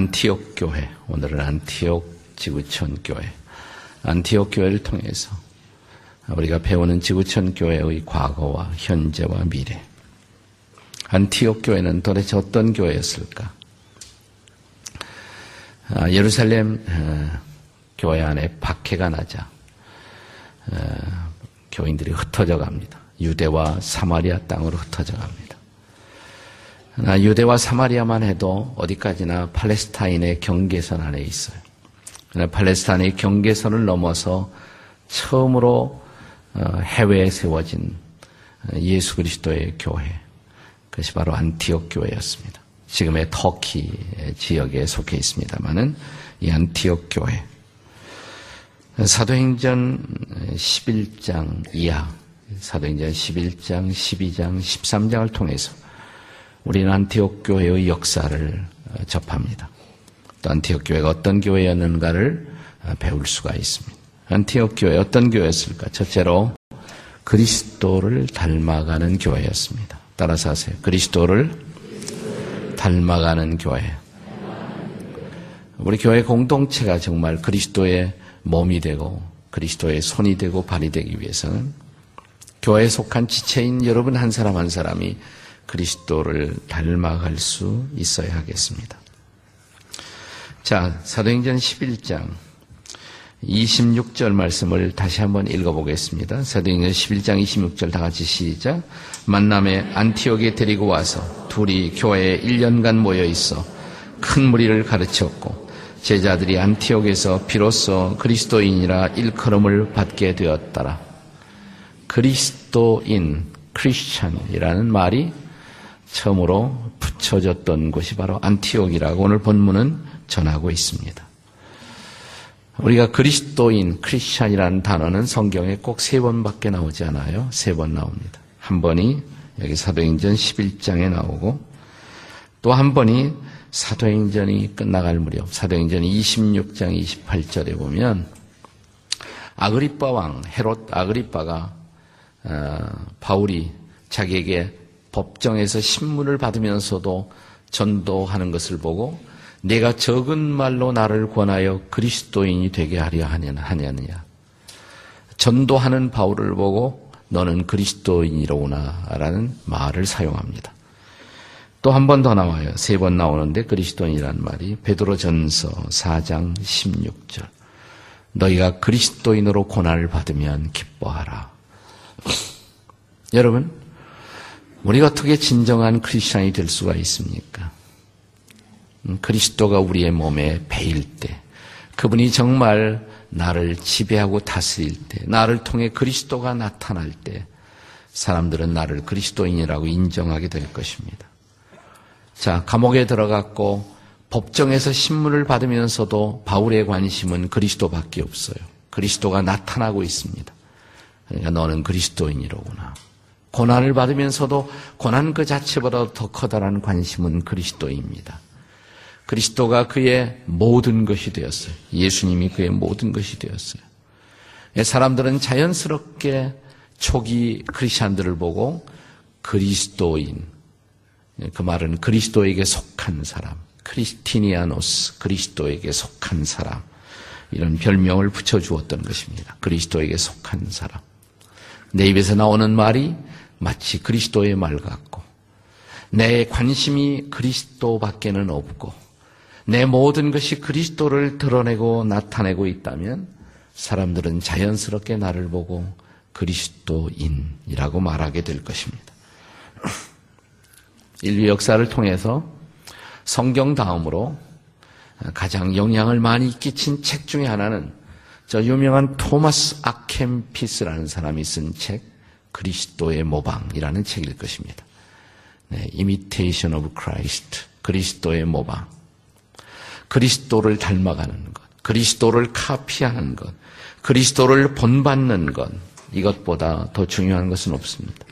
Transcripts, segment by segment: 안티옥 교회, 오늘은 안티옥 지구촌교회, 안티옥 교회를 통해서 우리가 배우는 지구촌교회의 과거와 현재와 미래, 안티옥 교회는 도대체 어떤 교회였을까? 예루살렘 교회 안에 박해가 나자 교인들이 흩어져 갑니다. 유대와 사마리아 땅으로 흩어져 갑니다. 유대와 사마리아만 해도 어디까지나 팔레스타인의 경계선 안에 있어요. 팔레스타인의 경계선을 넘어서 처음으로 해외에 세워진 예수 그리스도의 교회, 그것이 바로 안티옥 교회였습니다. 지금의 터키 지역에 속해 있습니다마는 이 안티옥 교회, 사도행전 11장 이하, 사도행전 11장, 12장, 13장을 통해서 우리는 안티옥 교회의 역사를 접합니다. 또 안티옥 교회가 어떤 교회였는가를 배울 수가 있습니다. 안티옥 교회, 어떤 교회였을까? 첫째로 그리스도를 닮아가는 교회였습니다. 따라서 하세요. 그리스도를 닮아가는 교회. 우리 교회 공동체가 정말 그리스도의 몸이 되고 그리스도의 손이 되고 발이 되기 위해서는 교회에 속한 지체인 여러분 한 사람 한 사람이 그리스도를 닮아갈 수 있어야 하겠습니다. 자, 사도행전 11장 26절 말씀을 다시 한번 읽어보겠습니다. 사도행전 11장 26절 다 같이 시작. 만남에 안티옥에 데리고 와서 둘이 교회에 1년간 모여 있어 큰 무리를 가르쳤고 제자들이 안티옥에서 비로소 그리스도인이라 일컬음을 받게 되었더라. 그리스도인, 크리스찬이라는 말이 처음으로 붙여졌던 곳이 바로 안티옥이라고 오늘 본문은 전하고 있습니다. 우리가 그리스도인, 크리스찬이라는 단어는 성경에 꼭 3번밖에 나오지 않아요. 3번 나옵니다. 한 번이 여기 사도행전 11장에 나오고 또 한 번이 사도행전이 끝나갈 무렵, 사도행전 26장 28절에 보면 아그리빠 왕, 헤롯 아그리빠가 바울이 자기에게 법정에서 신문을 받으면서도 전도하는 것을 보고 내가 적은 말로 나를 권하여 그리스도인이 되게 하려 하냐느냐, 전도하는 바울을 보고 너는 그리스도인이로구나 라는 말을 사용합니다. 또 한 번 더 나와요. 3번 나오는데 그리스도인이란 말이 베드로 전서 4장 16절. 너희가 그리스도인으로 고난을 받으면 기뻐하라. 여러분, 우리가 어떻게 진정한 크리스찬이 될 수가 있습니까? 그리스도가 우리의 몸에 배일 때, 그분이 정말 나를 지배하고 다스릴 때, 나를 통해 그리스도가 나타날 때 사람들은 나를 그리스도인이라고 인정하게 될 것입니다. 자, 감옥에 들어갔고 법정에서 신문을 받으면서도 바울의 관심은 그리스도밖에 없어요. 그리스도가 나타나고 있습니다. 그러니까 너는 그리스도인이로구나. 고난을 받으면서도 고난 그 자체보다 더 커다란 관심은 그리스도입니다. 그리스도가 그의 모든 것이 되었어요. 예수님이 그의 모든 것이 되었어요. 사람들은 자연스럽게 초기 크리스찬들을 보고 그리스도인, 그 말은 그리스도에게 속한 사람, 크리스티니아노스, 그리스도에게 속한 사람, 이런 별명을 붙여주었던 것입니다. 그리스도에게 속한 사람. 내 입에서 나오는 말이 마치 그리스도의 말 같고, 내 관심이 그리스도밖에는 없고, 내 모든 것이 그리스도를 드러내고 나타내고 있다면 사람들은 자연스럽게 나를 보고 그리스도인이라고 말하게 될 것입니다. 인류 역사를 통해서 성경 다음으로 가장 영향을 많이 끼친 책 중에 하나는 저 유명한 토마스 아켄피스라는 사람이 쓴 책, 그리스도의 모방이라는 책일 것입니다. 네, Imitation of Christ, 그리스도의 모방. 그리스도를 닮아가는 것, 그리스도를 카피하는 것, 그리스도를 본받는 것, 이것보다 더 중요한 것은 없습니다.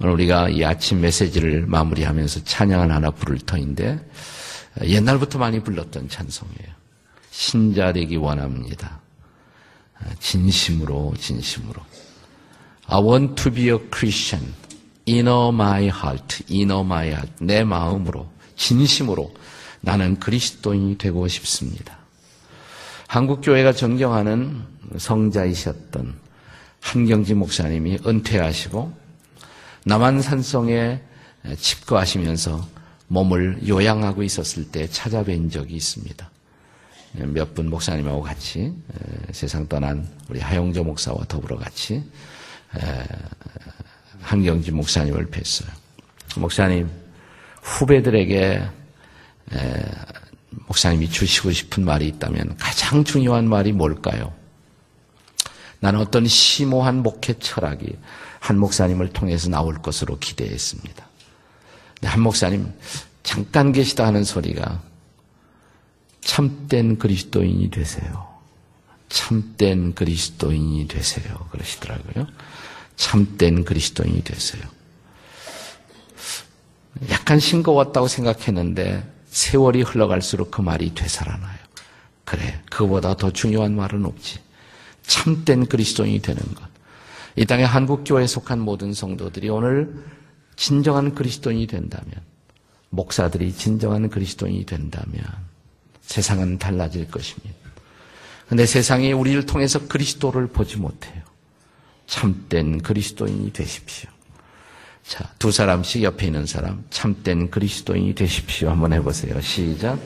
오늘 우리가 이 아침 메시지를 마무리하면서 찬양을 하나 부를 터인데 옛날부터 많이 불렀던 찬송이에요. 신자되기 원합니다. 진심으로, 진심으로. I want to be a Christian. In my heart, in my heart. 내 마음으로, 진심으로 나는 그리스도인이 되고 싶습니다. 한국교회가 존경하는 성자이셨던 한경지 목사님이 은퇴하시고 남한산성에 집거하시면서 몸을 요양하고 있었을 때 찾아뵌 적이 있습니다. 몇 분 목사님하고 같이 세상 떠난 우리 하용조 목사와 더불어 같이 한경지 목사님을 뵀어요. 목사님, 후배들에게 목사님이 주시고 싶은 말이 있다면 가장 중요한 말이 뭘까요? 나는 어떤 심오한 목회 철학이 한 목사님을 통해서 나올 것으로 기대했습니다. 근데 한 목사님 잠깐 계시다 하는 소리가 참된 그리스도인이 되세요. 참된 그리스도인이 되세요. 그러시더라고요. 참된 그리스도인이 되세요. 약간 싱거웠다고 생각했는데 세월이 흘러갈수록 그 말이 되살아나요. 그래, 그거보다 더 중요한 말은 없지. 참된 그리스도인이 되는 것. 이 땅의 한국교회에 속한 모든 성도들이 오늘 진정한 그리스도인이 된다면, 목사들이 진정한 그리스도인이 된다면 세상은 달라질 것입니다. 그런데 세상이 우리를 통해서 그리스도를 보지 못해요. 참된 그리스도인이 되십시오. 자, 두 사람씩 옆에 있는 사람, 참된 그리스도인이 되십시오. 한번 해보세요. 시작.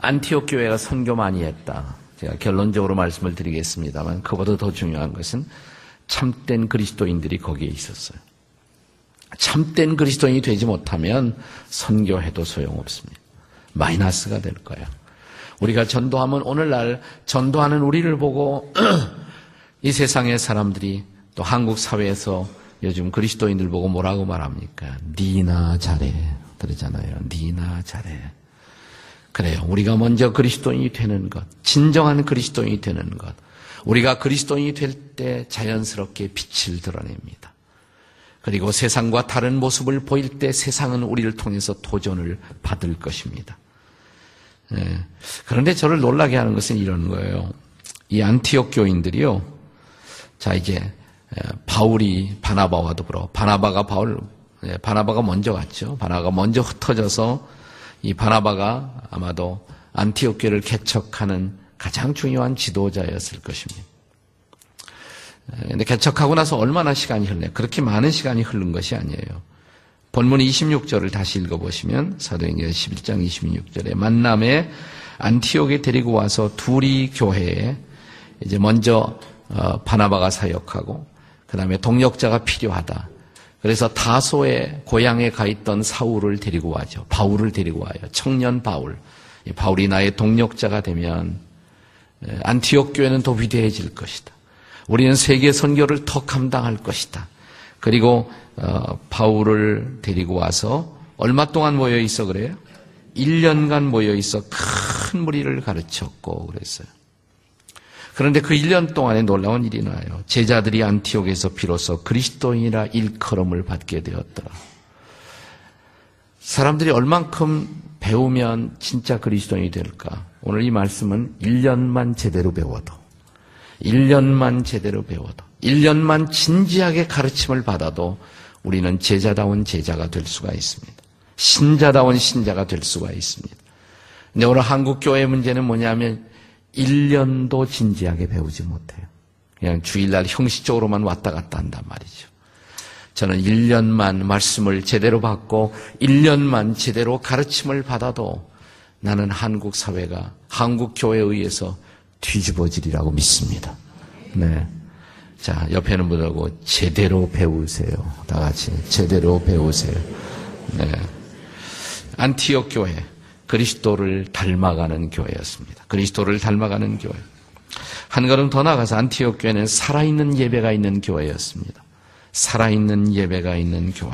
안티옥 교회가 선교 많이 했다. 제가 결론적으로 말씀을 드리겠습니다만 그보다 더 중요한 것은 참된 그리스도인들이 거기에 있었어요. 참된 그리스도인이 되지 못하면 선교해도 소용없습니다. 마이너스가 될 거예요. 우리가 전도하면 오늘날 전도하는 우리를 보고 이 세상의 사람들이 또 한국 사회에서 요즘 그리스도인들 보고 뭐라고 말합니까? 니나 잘해. 그러잖아요. 니나 잘해. 그래요. 우리가 먼저 그리스도인이 되는 것, 진정한 그리스도인이 되는 것, 우리가 그리스도인이 될 때 자연스럽게 빛을 드러냅니다. 그리고 세상과 다른 모습을 보일 때 세상은 우리를 통해서 도전을 받을 것입니다. 예. 그런데 저를 놀라게 하는 것은 이런 거예요. 이 안티옥 교인들이요. 자, 이제 바울이 바나바와 더불어, 바나바가 먼저 갔죠. 바나바가 먼저 흩어져서 이 바나바가 아마도 안티옥 교회를 개척하는 가장 중요한 지도자였을 것입니다. 그런데 개척하고 나서 얼마나 시간이 흘러요? 그렇게 많은 시간이 흐른 것이 아니에요. 본문 26절을 다시 읽어보시면 사도행전 11장 26절에 만남에 안티옥에 데리고 와서 둘이 교회에 이제 먼저 바나바가 사역하고 그 다음에 동역자가 필요하다. 그래서 다소의 고향에 가 있던 사울을 데리고 와죠. 바울을 데리고 와요. 청년 바울. 바울이 나의 동역자가 되면 안티옥 교회는 더 위대해질 것이다. 우리는 세계 선교를 더 감당할 것이다. 그리고 바울을 데리고 와서 얼마 동안 모여 있어 그래요? 1년간 모여 있어 큰 무리를 가르쳤고 그랬어요. 그런데 그 1년 동안에 놀라운 일이 나요. 제자들이 안티옥에서 비로소 그리스도인이라 일컬음을 받게 되었더라. 사람들이 얼만큼 배우면 진짜 그리스도인이 될까? 오늘 이 말씀은 1년만 제대로 배워도, 1년만 제대로 배워도, 1년만 진지하게 가르침을 받아도 우리는 제자다운 제자가 될 수가 있습니다. 신자다운 신자가 될 수가 있습니다. 근데 오늘 한국교회의 문제는 뭐냐면 1년도 진지하게 배우지 못해요. 그냥 주일날 형식적으로만 왔다 갔다 한단 말이죠. 저는 1년만 말씀을 제대로 받고 1년만 제대로 가르침을 받아도 나는 한국 사회가 한국 교회에 의해서 뒤집어지리라고 믿습니다. 네. 자, 옆에 있는 분하고 제대로 배우세요. 다 같이 제대로 배우세요. 네. 안티옥 교회, 그리스도를 닮아가는 교회였습니다. 그리스도를 닮아가는 교회. 한 걸음 더 나아가서 안티옥 교회는 살아있는 예배가 있는 교회였습니다. 살아있는 예배가 있는 교회.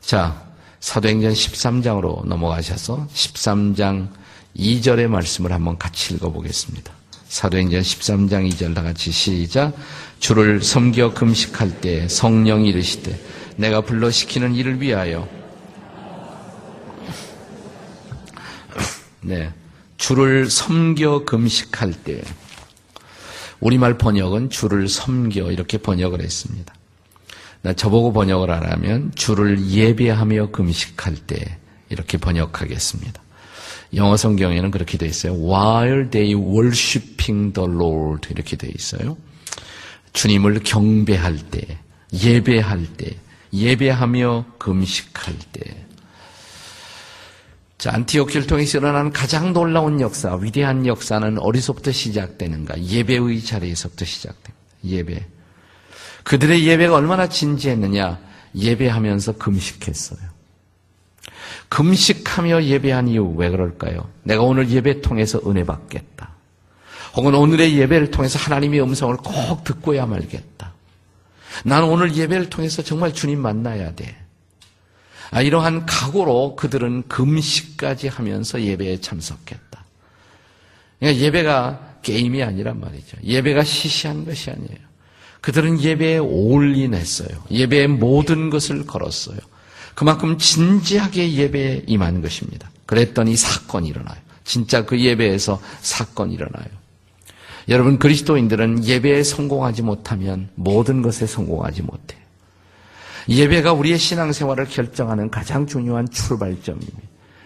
자, 사도행전 13장으로 넘어가셔서 13장 2절의 말씀을 한번 같이 읽어보겠습니다. 사도행전 13장 2절 다 같이 시작. 주를 섬겨 금식할 때 성령이 이르시되 내가 불러 시키는 일을 위하여. 네, 주를 섬겨 금식할 때. 우리말 번역은 주를 섬겨 이렇게 번역을 했습니다. 저보고 번역을 안 하면 주를 예배하며 금식할 때 이렇게 번역하겠습니다. 영어 성경에는 그렇게 돼 있어요. While they worshiping the Lord 이렇게 돼 있어요. 주님을 경배할 때, 예배할 때, 예배하며 금식할 때. 자, 안티옥 혈통에서 일어난 가장 놀라운 역사, 위대한 역사는 어디서부터 시작되는가? 예배의 자리에서부터 시작됩니다. 예배. 그들의 예배가 얼마나 진지했느냐? 예배하면서 금식했어요. 금식하며 예배한 이유 왜 그럴까요? 내가 오늘 예배 통해서 은혜 받겠다. 혹은 오늘의 예배를 통해서 하나님의 음성을 꼭 듣고야 말겠다. 나는 오늘 예배를 통해서 정말 주님 만나야 돼. 이러한 각오로 그들은 금식까지 하면서 예배에 참석했다. 그러니까 예배가 게임이 아니란 말이죠. 예배가 시시한 것이 아니에요. 그들은 예배에 올인했어요. 예배의 모든 것을 걸었어요. 그만큼 진지하게 예배에 임한 것입니다. 그랬더니 사건이 일어나요. 진짜 그 예배에서 사건이 일어나요. 여러분, 그리스도인들은 예배에 성공하지 못하면 모든 것에 성공하지 못해요. 예배가 우리의 신앙생활을 결정하는 가장 중요한 출발점입니다.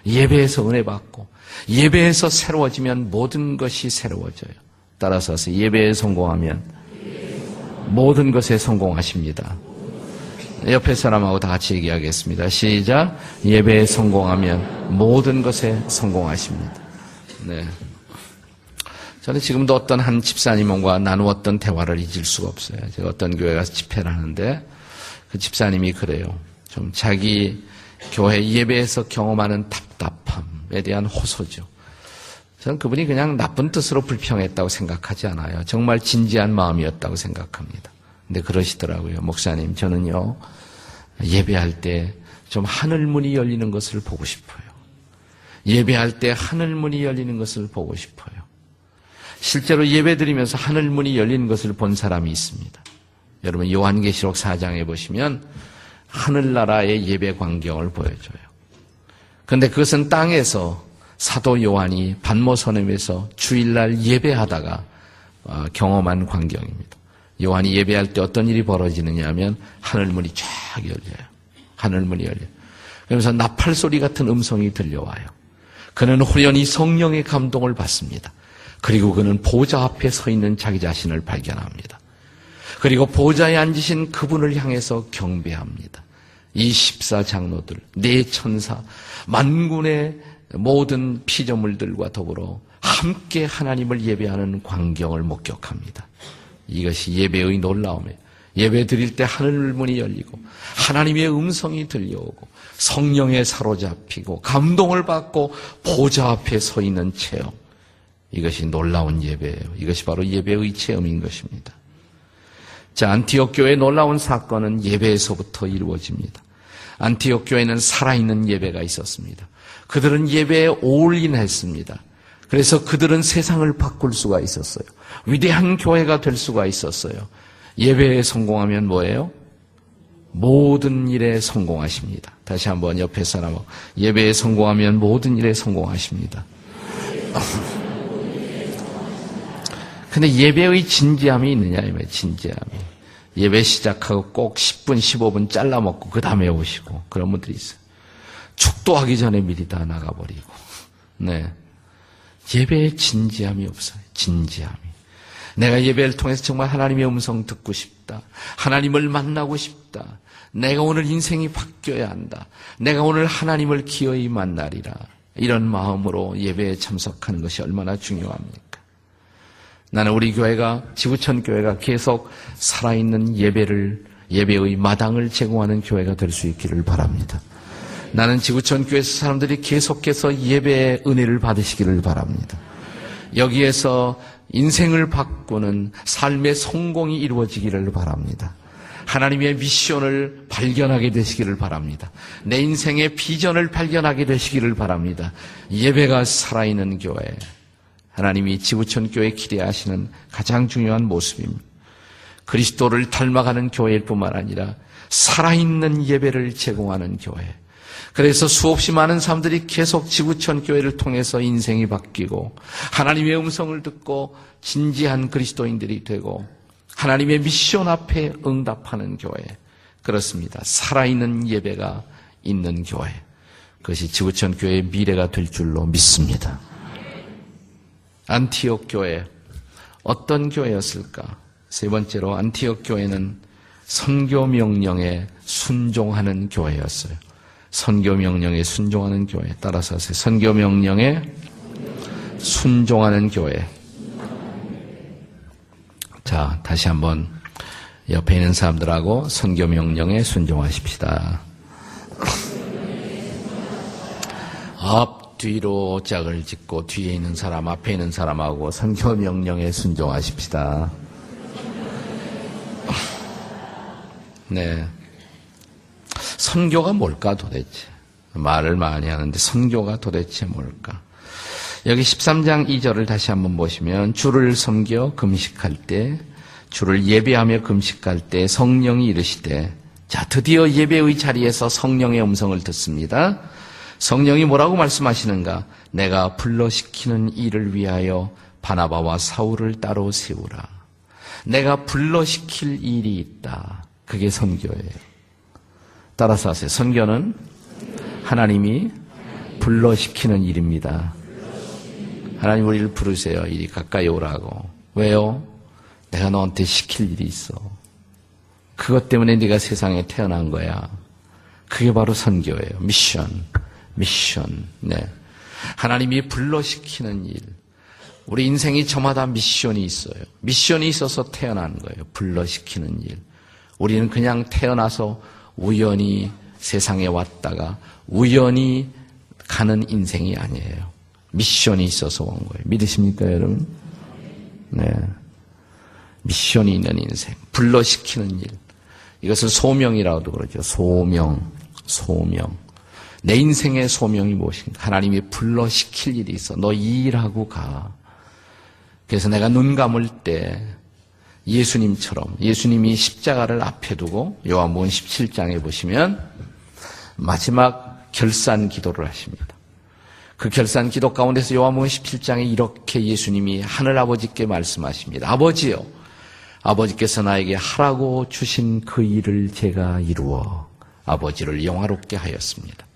예배에서 은혜 받고 예배에서 새로워지면 모든 것이 새로워져요. 따라서 하세요. 예배에 성공하면 모든 것에 성공하십니다. 옆에 사람하고 다 같이 얘기하겠습니다. 시작. 예배에 성공하면 모든 것에 성공하십니다. 네. 저는 지금도 어떤 한 집사님과 나누었던 대화를 잊을 수가 없어요. 제가 어떤 교회 가서 집회를 하는데 그 집사님이 그래요. 좀 자기 교회 예배에서 경험하는 답답함에 대한 호소죠. 저는 그분이 그냥 나쁜 뜻으로 불평했다고 생각하지 않아요. 정말 진지한 마음이었다고 생각합니다. 근데 그러시더라고요. 목사님, 저는요, 예배할 때 좀 하늘문이 열리는 것을 보고 싶어요. 예배할 때 하늘문이 열리는 것을 보고 싶어요. 실제로 예배드리면서 하늘문이 열리는 것을 본 사람이 있습니다. 여러분, 요한계시록 4장에 보시면 하늘나라의 예배 광경을 보여줘요. 그런데 그것은 땅에서 사도 요한이 반모 선임에서 주일날 예배하다가 경험한 광경입니다. 요한이 예배할 때 어떤 일이 벌어지느냐 하면 하늘문이 쫙 열려요. 하늘문이 열려요. 그러면서 나팔 소리 같은 음성이 들려와요. 그는 후련히 성령의 감동을 받습니다. 그리고 그는 보좌 앞에 서 있는 자기 자신을 발견합니다. 그리고 보좌에 앉으신 그분을 향해서 경배합니다. 이 14장로들, 네 천사, 만군의 모든 피조물들과 더불어 함께 하나님을 예배하는 광경을 목격합니다. 이것이 예배의 놀라움에, 예배 드릴 때 하늘문이 열리고 하나님의 음성이 들려오고 성령에 사로잡히고 감동을 받고 보좌 앞에 서 있는 체험. 이것이 놀라운 예배예요. 이것이 바로 예배의 체험인 것입니다. 자, 안티옥 교회의 놀라운 사건은 예배에서부터 이루어집니다. 안티옥 교회는 살아있는 예배가 있었습니다. 그들은 예배에 올인했습니다. 그래서 그들은 세상을 바꿀 수가 있었어요. 위대한 교회가 될 수가 있었어요. 예배에 성공하면 뭐예요? 모든 일에 성공하십니다. 다시 한번 옆에 사람하고 예배에 성공하면 모든 일에 성공하십니다. 근데 예배의 진지함이 있느냐, 진지함이. 예배 시작하고 꼭 10분, 15분 잘라먹고 그 다음에 오시고 그런 분들이 있어요. 축도하기 전에 미리 다 나가버리고. 네. 예배의 진지함이 없어요. 진지함이. 내가 예배를 통해서 정말 하나님의 음성 듣고 싶다. 하나님을 만나고 싶다. 내가 오늘 인생이 바뀌어야 한다. 내가 오늘 하나님을 기어이 만나리라. 이런 마음으로 예배에 참석하는 것이 얼마나 중요합니까? 나는 우리 교회가, 지구촌 교회가 계속 살아있는 예배를, 예배의 마당을 제공하는 교회가 될 수 있기를 바랍니다. 나는 지구촌 교회에서 사람들이 계속해서 예배의 은혜를 받으시기를 바랍니다. 여기에서 인생을 바꾸는 삶의 성공이 이루어지기를 바랍니다. 하나님의 미션을 발견하게 되시기를 바랍니다. 내 인생의 비전을 발견하게 되시기를 바랍니다. 예배가 살아있는 교회. 하나님이 지구촌 교회에 기대하시는 가장 중요한 모습입니다. 그리스도를 닮아가는 교회일 뿐만 아니라 살아있는 예배를 제공하는 교회. 그래서 수없이 많은 사람들이 계속 지구촌 교회를 통해서 인생이 바뀌고 하나님의 음성을 듣고 진지한 그리스도인들이 되고 하나님의 미션 앞에 응답하는 교회. 그렇습니다. 살아있는 예배가 있는 교회, 그것이 지구촌 교회의 미래가 될 줄로 믿습니다. 안티옥 교회, 어떤 교회였을까? 세 번째로, 안티옥 교회는 선교 명령에 순종하는 교회였어요. 선교 명령에 순종하는 교회. 따라서 하세요. 선교 명령에 순종하는 교회. 자, 다시 한번 옆에 있는 사람들하고 선교 명령에 순종하십시다. 앞뒤로 짝을 짓고 뒤에 있는 사람, 앞에 있는 사람하고 선교 명령에 순종하십시다. 네. 선교가 뭘까 도대체? 말을 많이 하는데 선교가 도대체 뭘까? 여기 13장 2절을 다시 한번 보시면, 주를 섬겨 금식할 때, 주를 예배하며 금식할 때 성령이 이르시되, 자, 드디어 예배의 자리에서 성령의 음성을 듣습니다. 성령이 뭐라고 말씀하시는가? 내가 불러시키는 일을 위하여 바나바와 사울을 따로 세우라. 내가 불러시킬 일이 있다. 그게 선교예요. 따라서 하세요. 선교는 하나님이 불러시키는 일입니다. 하나님 우리를 부르세요. 이리 가까이 오라고. 왜요? 내가 너한테 시킬 일이 있어. 그것 때문에 네가 세상에 태어난 거야. 그게 바로 선교예요. 미션. 네. 하나님이 불러시키는 일. 우리 인생이 저마다 미션이 있어요. 미션이 있어서 태어난 거예요. 불러시키는 일. 우리는 그냥 태어나서 우연히 세상에 왔다가 우연히 가는 인생이 아니에요. 미션이 있어서 온 거예요. 믿으십니까, 여러분? 네. 미션이 있는 인생. 불러시키는 일. 이것을 소명이라고도 그러죠. 소명. 내 인생의 소명이 무엇인가? 하나님이 불러시킬 일이 있어. 너 이 일하고 가. 그래서 내가 눈 감을 때 예수님처럼, 예수님이 십자가를 앞에 두고 요한복음 17장에 보시면 마지막 결산 기도를 하십니다. 그 결산 기도 가운데서 요한복음 17장에 이렇게 예수님이 하늘 아버지께 말씀하십니다. 아버지요, 아버지께서 나에게 하라고 주신 그 일을 제가 이루어 아버지를 영화롭게 하였습니다.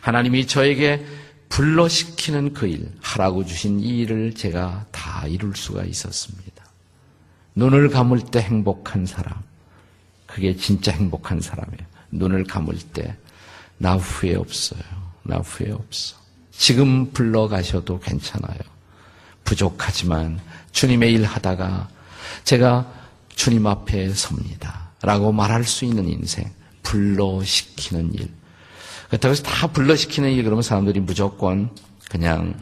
하나님이 저에게 불러시키는 그 일, 하라고 주신 이 일을 제가 다 이룰 수가 있었습니다. 눈을 감을 때 행복한 사람, 그게 진짜 행복한 사람이에요. 눈을 감을 때 나 후회 없어요. 나 후회 없어. 지금 불러가셔도 괜찮아요. 부족하지만 주님의 일 하다가 제가 주님 앞에 섭니다 라고 말할 수 있는 인생. 불러시키는 일. 그렇다고 해서 다 불러시키는 일 그러면 사람들이 무조건 그냥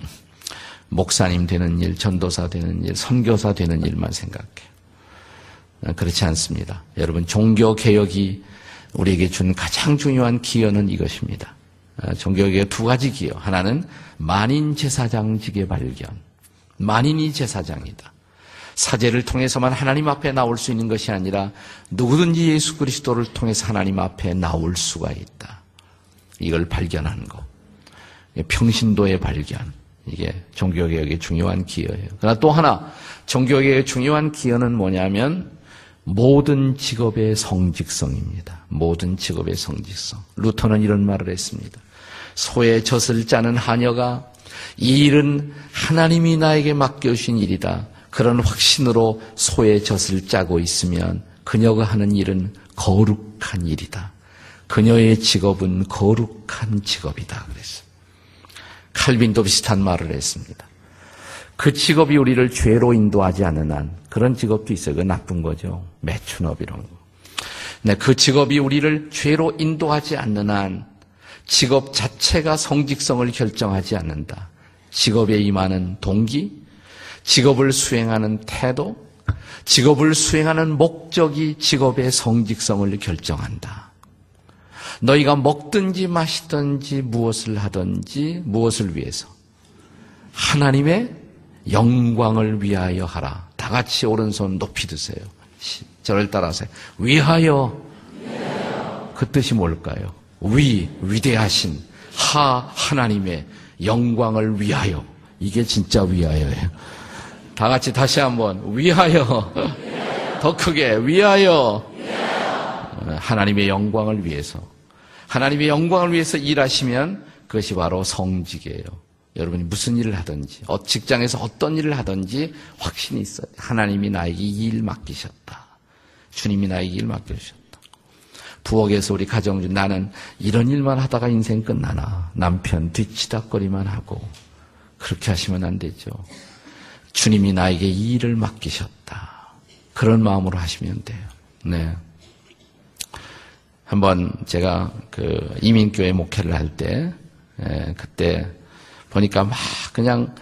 목사님 되는 일, 전도사 되는 일, 선교사 되는 일만 생각해요. 그렇지 않습니다. 여러분, 종교개혁이 우리에게 준 가장 중요한 기여는 이것입니다. 종교개혁의 두 가지 기여. 하나는 만인 제사장직의 발견. 만인이 제사장이다. 사제를 통해서만 하나님 앞에 나올 수 있는 것이 아니라 누구든지 예수 그리스도를 통해서 하나님 앞에 나올 수가 있다. 이걸 발견한 거. 평신도의 발견. 이게 종교개혁의 중요한 기여예요. 그러나 또 하나, 종교개혁의 중요한 기여는 뭐냐면 모든 직업의 성직성입니다. 모든 직업의 성직성. 루터는 이런 말을 했습니다. 소의 젖을 짜는 하녀가 이 일은 하나님이 나에게 맡겨주신 일이다. 그런 확신으로 소의 젖을 짜고 있으면 그녀가 하는 일은 거룩한 일이다. 그녀의 직업은 거룩한 직업이다. 그랬어요. 칼빈도 비슷한 말을 했습니다. 그 직업이 우리를 죄로 인도하지 않는 한, 그런 직업도 있어요. 그건 나쁜 거죠. 매춘업 이런 거. 네, 그 직업이 우리를 죄로 인도하지 않는 한 직업 자체가 성직성을 결정하지 않는다. 직업에 임하는 동기, 직업을 수행하는 태도, 직업을 수행하는 목적이 직업의 성직성을 결정한다. 너희가 먹든지 마시든지 무엇을 하든지 무엇을 위해서? 하나님의 영광을 위하여 하라. 다 같이 오른손 높이 드세요. 저를 따라하세요. 위하여. 그 뜻이 뭘까요? 위대하신 하나님의 영광을 위하여. 이게 진짜 위하여예요. 다 같이 다시 한번 위하여. 더 크게 위하여. 하나님의 영광을 위해서, 하나님의 영광을 위해서 일하시면 그것이 바로 성직이에요. 여러분이 무슨 일을 하든지, 직장에서 어떤 일을 하든지 확신이 있어요. 하나님이 나에게 이 일 맡기셨다. 주님이 나에게 일 맡기셨다. 부엌에서 우리 가정주, 나는 이런 일만 하다가 인생 끝나나, 남편 뒤치다거리만 하고, 그렇게 하시면 안 되죠. 주님이 나에게 이 일을 맡기셨다. 그런 마음으로 하시면 돼요. 네. 한번 제가 이민교회 목회를 할 때, 그때 보니까 막 그냥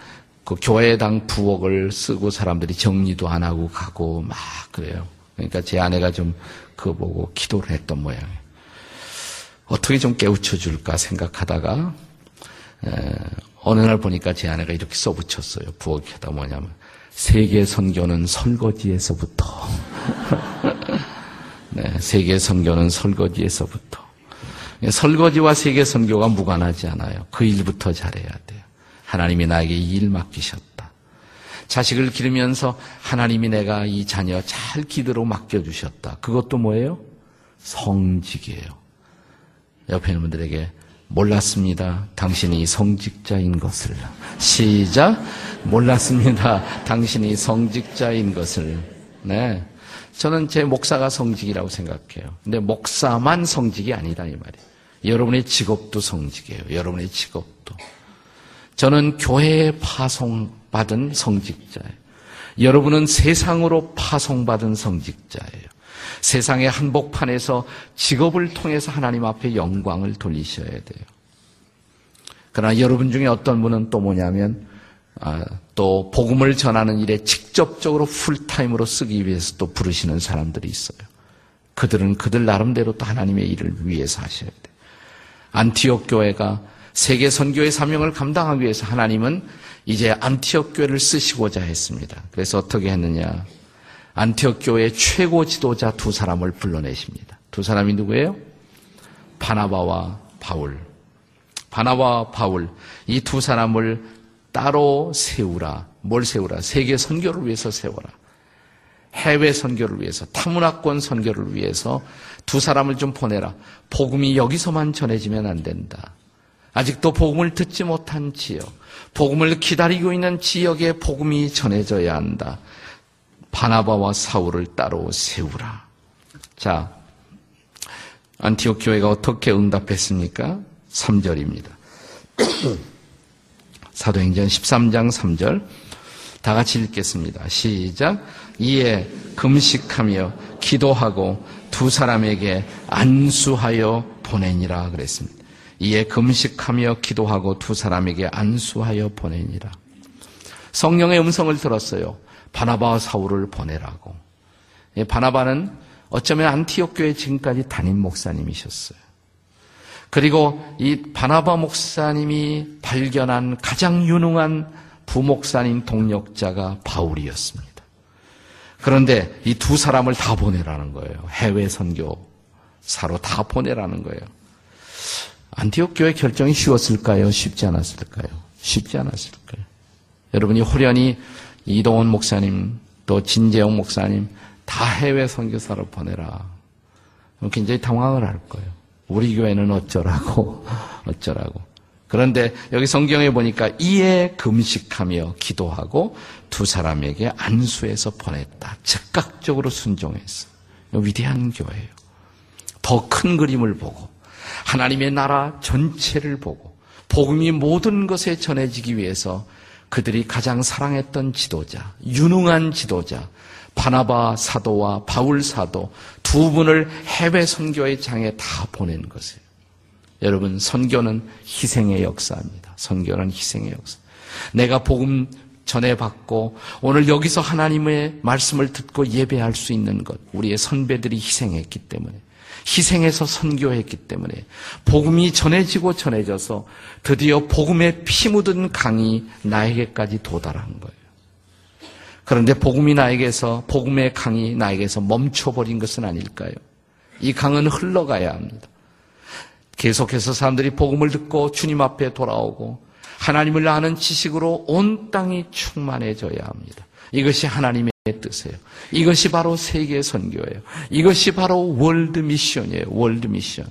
그 교회당 부엌을 쓰고 사람들이 정리도 안 하고 가고 막 그래요. 그러니까 제 아내가 좀 그거 보고 기도를 했던 모양이에요. 어떻게 좀 깨우쳐 줄까 생각하다가 어느 날 보니까 제 아내가 이렇게 써붙였어요. 부엌에다 뭐냐면 세계 선교는 설거지에서부터. 네, 세계 선교는 설거지에서부터. 설거지와 세계 선교가 무관하지 않아요. 그 일부터 잘해야 돼요. 하나님이 나에게 이 일 맡기셨다. 자식을 기르면서 하나님이 내가 이 자녀 잘 기도로 맡겨주셨다. 그것도 뭐예요? 성직이에요. 옆에 있는 분들에게 몰랐습니다. 당신이 성직자인 것을. 시작! 몰랐습니다. 당신이 성직자인 것을. 네. 저는 제 목사가 성직이라고 생각해요. 근데 목사만 성직이 아니다 이 말이에요. 여러분의 직업도 성직이에요. 여러분의 직업도. 저는 교회에 파송받은 성직자예요. 여러분은 세상으로 파송받은 성직자예요. 세상의 한복판에서 직업을 통해서 하나님 앞에 영광을 돌리셔야 돼요. 그러나 여러분 중에 어떤 분은 또 뭐냐면 또 복음을 전하는 일에 직접적으로 풀타임으로 쓰기 위해서 또 부르시는 사람들이 있어요. 그들은 그들 나름대로 또 하나님의 일을 위해서 하셔야 돼요. 안티옥 교회가 세계 선교의 사명을 감당하기 위해서 하나님은 이제 안티옥 교회를 쓰시고자 했습니다. 그래서 어떻게 했느냐. 안티옥 교회의 최고 지도자 두 사람을 불러내십니다. 두 사람이 누구예요? 바나바와 바울. 바나바와 바울, 이 두 사람을 따로 세우라. 뭘 세우라? 세계 선교를 위해서 세워라. 해외 선교를 위해서, 타문화권 선교를 위해서 두 사람을 좀 보내라. 복음이 여기서만 전해지면 안 된다. 아직도 복음을 듣지 못한 지역, 복음을 기다리고 있는 지역에 복음이 전해져야 한다. 바나바와 사울을 따로 세우라. 자, 안티옥 교회가 어떻게 응답했습니까? 3절입니다. 사도행전 13장 3절 다 같이 읽겠습니다. 시작! 이에 금식하며 기도하고 두 사람에게 안수하여 보내니라 그랬습니다. 이에 금식하며 기도하고 두 사람에게 안수하여 보내니라. 성령의 음성을 들었어요. 바나바와 사울을 보내라고. 바나바는 어쩌면 안티옥 교회 지금까지 담임 목사님이셨어요. 그리고 이 바나바 목사님이 발견한 가장 유능한 부목사님 동력자가 바울이었습니다. 그런데 이 두 사람을 다 보내라는 거예요. 해외 선교사로 다 보내라는 거예요. 안티옥 교회 결정이 쉬웠을까요? 쉽지 않았을까요? 쉽지 않았을까요? 여러분이 호련히 이동원 목사님, 또 진재용 목사님 다 해외 선교사로 보내라. 굉장히 당황을 할 거예요. 우리 교회는 어쩌라고. 그런데 여기 성경에 보니까 이에 금식하며 기도하고 두 사람에게 안수해서 보냈다. 즉각적으로 순종했어. 위대한 교회예요. 더 큰 그림을 보고, 하나님의 나라 전체를 보고, 복음이 모든 것에 전해지기 위해서 그들이 가장 사랑했던 지도자, 유능한 지도자, 바나바 사도와 바울 사도 두 분을 해외 선교의 장에 다 보낸 것이에요. 여러분, 선교는 희생의 역사입니다. 선교는 희생의 역사. 내가 복음 전해받고 오늘 여기서 하나님의 말씀을 듣고 예배할 수 있는 것, 우리의 선배들이 희생했기 때문에, 희생해서 선교했기 때문에, 복음이 전해지고 전해져서 드디어 복음에 피 묻은 강이 나에게까지 도달한 거예요. 그런데 복음의 강이 나에게서 멈춰버린 것은 아닐까요? 이 강은 흘러가야 합니다. 계속해서 사람들이 복음을 듣고 주님 앞에 돌아오고 하나님을 아는 지식으로 온 땅이 충만해져야 합니다. 이것이 하나님의 하나님의 뜻이에요. 이것이 바로 세계 선교예요. 이것이 바로 월드 미션이에요. 월드 미션.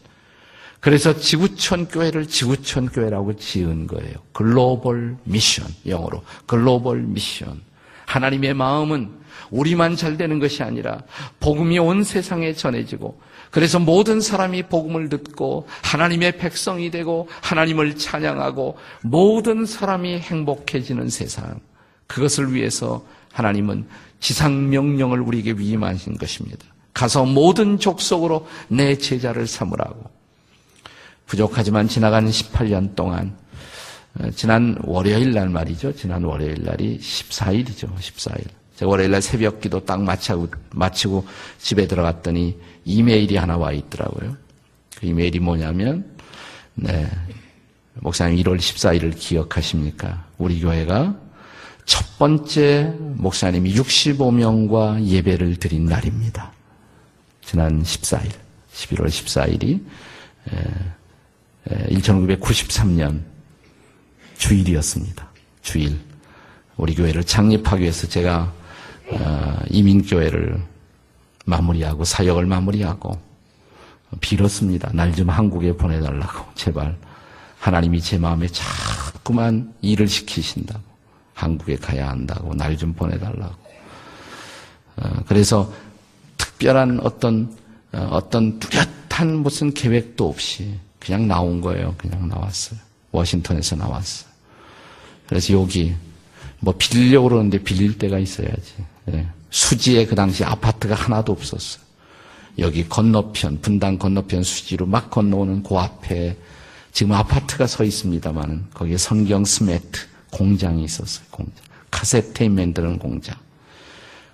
그래서 지구촌 교회를 지구촌 교회라고 지은 거예요. 글로벌 미션, 영어로 글로벌 미션. 하나님의 마음은 우리만 잘 되는 것이 아니라 복음이 온 세상에 전해지고, 그래서 모든 사람이 복음을 듣고 하나님의 백성이 되고 하나님을 찬양하고 모든 사람이 행복해지는 세상, 그것을 위해서 하나님은 지상명령을 우리에게 위임하신 것입니다. 가서 모든 족속으로 내 제자를 삼으라고. 부족하지만 지나간 18년 동안, 지난 월요일 날 말이죠. 지난 월요일 날이 14일이죠. 14일. 제가 월요일 날 새벽 기도 딱 마치고 집에 들어갔더니 이메일이 하나 와 있더라고요. 그 이메일이 뭐냐면, 네, 목사님 1월 14일을 기억하십니까? 우리 교회가 첫 번째 목사님이 65명과 예배를 드린 날입니다. 지난 14일, 11월 14일이 1993년 주일이었습니다. 주일. 우리 교회를 창립하기 위해서 제가 이민교회를 마무리하고 사역을 마무리하고 빌었습니다. 날 좀 한국에 보내달라고, 제발. 하나님이 제 마음에 자꾸만 일을 시키신다고, 한국에 가야 한다고, 날 좀 보내달라고. 그래서 특별한 어떤 뚜렷한 무슨 계획도 없이 그냥 나온 거예요. 그냥 나왔어요. 워싱턴에서 나왔어요. 그래서 여기 뭐 빌려고 그러는데 빌릴 데가 있어야지. 예. 수지에 그 당시 아파트가 하나도 없었어요. 여기 건너편, 분당 건너편 수지로 막 건너오는 그 앞에 지금 아파트가 서 있습니다만은 거기에 성경 스매트 공장이 있었어요. 공장. 카세테인 만드는 공장.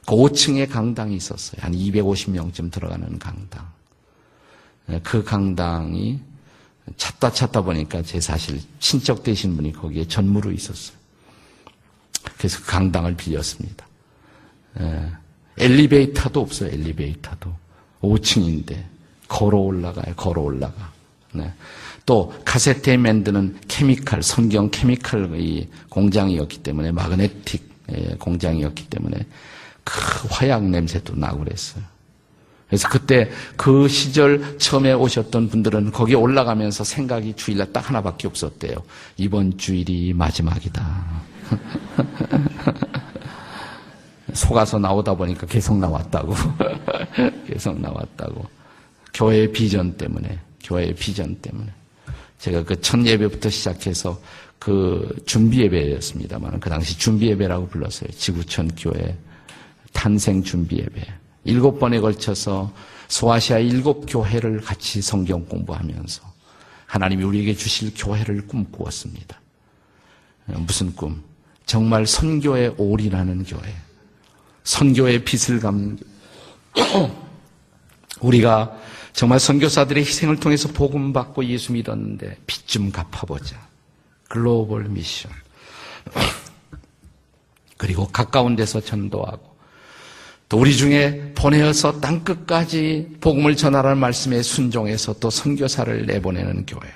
그 5층에 강당이 있었어요. 한 250명쯤 들어가는 강당. 그 강당이 찾다 보니까 제 사실 친척 되신 분이 거기에 전무로 있었어요. 그래서 그 강당을 빌렸습니다. 엘리베이터도 없어요. 엘리베이터도 5층인데 걸어 올라가. 네. 또 카세테 만드는 케미칼, 성경 케미칼의 공장이었기 때문에, 마그네틱 공장이었기 때문에 그 화약 냄새도 나고 그랬어요. 그래서 그때 그 시절 처음에 오셨던 분들은 거기 올라가면서 생각이 주일날 딱 하나밖에 없었대요. 이번 주일이 마지막이다. 속아서 나오다 보니까 계속 나왔다고. 교회의 비전 때문에. 제가 그 첫 예배부터 시작해서 그 준비 예배였습니다만, 그 당시 준비 예배라고 불렀어요. 지구촌 교회 탄생 준비 예배. 7번에 걸쳐서 소아시아 7교회를 같이 성경 공부하면서 하나님이 우리에게 주실 교회를 꿈꾸었습니다. 무슨 꿈? 정말 선교의 올인하는 교회, 선교의 빛을 감는 교회. 우리가 정말 선교사들의 희생을 통해서 복음 받고 예수 믿었는데 빚 좀 갚아보자. 글로벌 미션. 그리고 가까운 데서 전도하고, 또 우리 중에 보내어서 땅끝까지 복음을 전하라는 말씀에 순종해서 또 선교사를 내보내는 교회.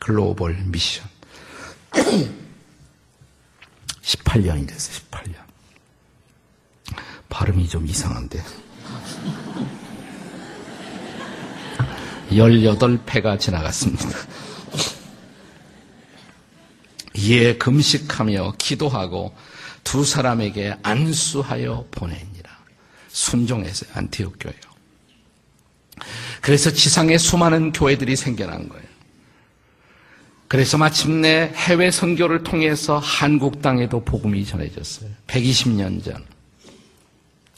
글로벌 미션. 18년이 됐어요. 18년. 발음이 좀 이상한데. 18회가 지나갔습니다. 이에 금식하며 기도하고 두 사람에게 안수하여 보내니라. 순종했어요. 안티옥 교회요. 그래서 지상에 수많은 교회들이 생겨난 거예요. 그래서 마침내 해외 선교를 통해서 한국 땅에도 복음이 전해졌어요. 120년 전.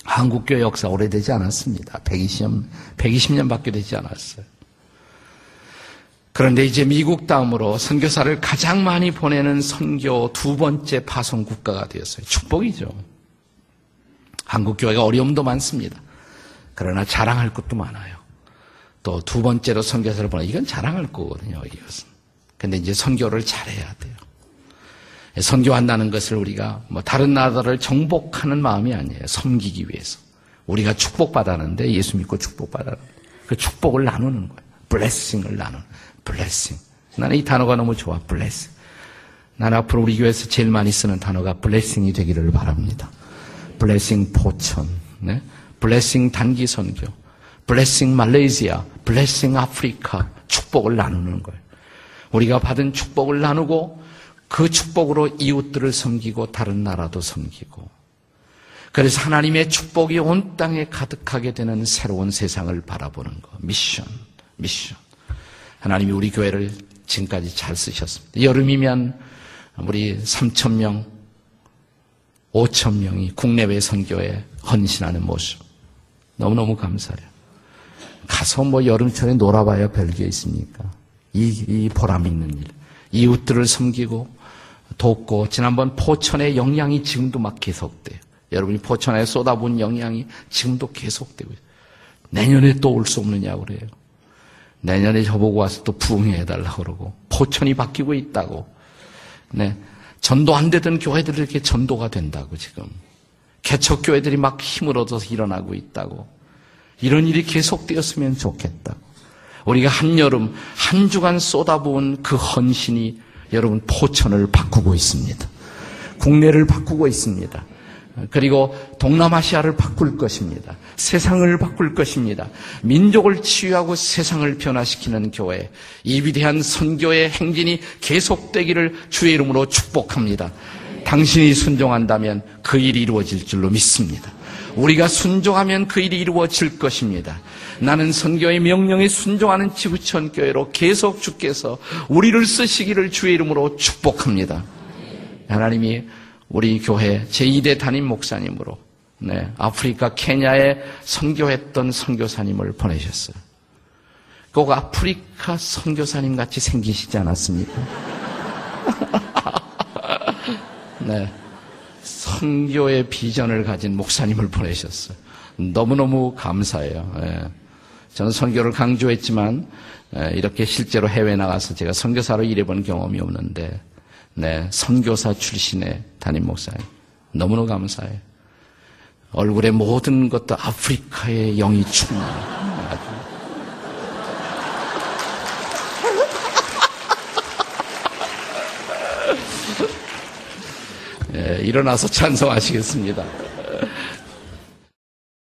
한국 교회 역사 오래되지 않았습니다. 120년밖에 되지 않았어요. 그런데 이제 미국 다음으로 선교사를 가장 많이 보내는 선교 두 번째 파송 국가가 되었어요. 축복이죠. 한국 교회가 어려움도 많습니다. 그러나 자랑할 것도 많아요. 또 두 번째로 선교사를 보내, 이건 자랑할 거거든요. 이것은. 근데 이제 선교를 잘해야 돼요. 선교한다는 것을 우리가 뭐 다른 나라를 정복하는 마음이 아니에요. 섬기기 위해서. 우리가 축복받았는데, 예수 믿고 축복받았는데 그 축복을 나누는 거예요. 블레싱을 나누는. 블레싱. 나는 이 단어가 너무 좋아. 블레싱. 난 앞으로 우리 교회에서 제일 많이 쓰는 단어가 블레싱이 되기를 바랍니다. 블레싱 포천, 네? 블레싱 단기 선교, 블레싱 말레이시아, 블레싱 아프리카, 축복을 나누는 거예요. 우리가 받은 축복을 나누고 그 축복으로 이웃들을 섬기고 다른 나라도 섬기고, 그래서 하나님의 축복이 온 땅에 가득하게 되는 새로운 세상을 바라보는 거. 미션. 하나님이 우리 교회를 지금까지 잘 쓰셨습니다. 여름이면 우리 3,000명, 5,000명이 국내외 선교에 헌신하는 모습 너무너무 감사해요. 가서 뭐 여름철에 놀아봐야 별게 있습니까? 이 보람 있는 일, 이웃들을 섬기고 돕고. 지난번 포천의 영향이 지금도 막 계속돼요. 여러분이 포천에 쏟아본 영향이 지금도 계속되고 있어요. 내년에 또 올 수 없느냐고 그래요. 내년에 저보고 와서 또 부흥해달라고 그러고, 포천이 바뀌고 있다고. 네, 전도 안 되던 교회들이 이렇게 전도가 된다고. 지금 개척교회들이 막 힘을 얻어서 일어나고 있다고. 이런 일이 계속되었으면 좋겠다. 우리가 한여름, 한 주간 쏟아부은 그 헌신이 여러분 포천을 바꾸고 있습니다. 국내를 바꾸고 있습니다. 그리고 동남아시아를 바꿀 것입니다. 세상을 바꿀 것입니다. 민족을 치유하고 세상을 변화시키는 교회, 이 위대한 선교의 행진이 계속되기를 주의 이름으로 축복합니다. 당신이 순종한다면 그 일이 이루어질 줄로 믿습니다. 우리가 순종하면 그 일이 이루어질 것입니다. 나는 선교의 명령에 순종하는 지구촌교회로 계속 주께서 우리를 쓰시기를 주의 이름으로 축복합니다. 하나님이 우리 교회 제2대 담임 목사님으로, 네, 아프리카 케냐에 선교했던 선교사님을 보내셨어요. 꼭 아프리카 선교사님 같이 생기시지 않았습니까? 네, 선교의 비전을 가진 목사님을 보내셨어요. 너무너무 감사해요. 네. 저는 선교를 강조했지만 이렇게 실제로 해외에 나가서 제가 선교사로 일해본 경험이 없는데, 네, 선교사 출신의 담임 목사님 너무너무 감사해요. 얼굴에 모든 것도 아프리카의 영이 충만해요. 네, 일어나서 찬송하시겠습니다.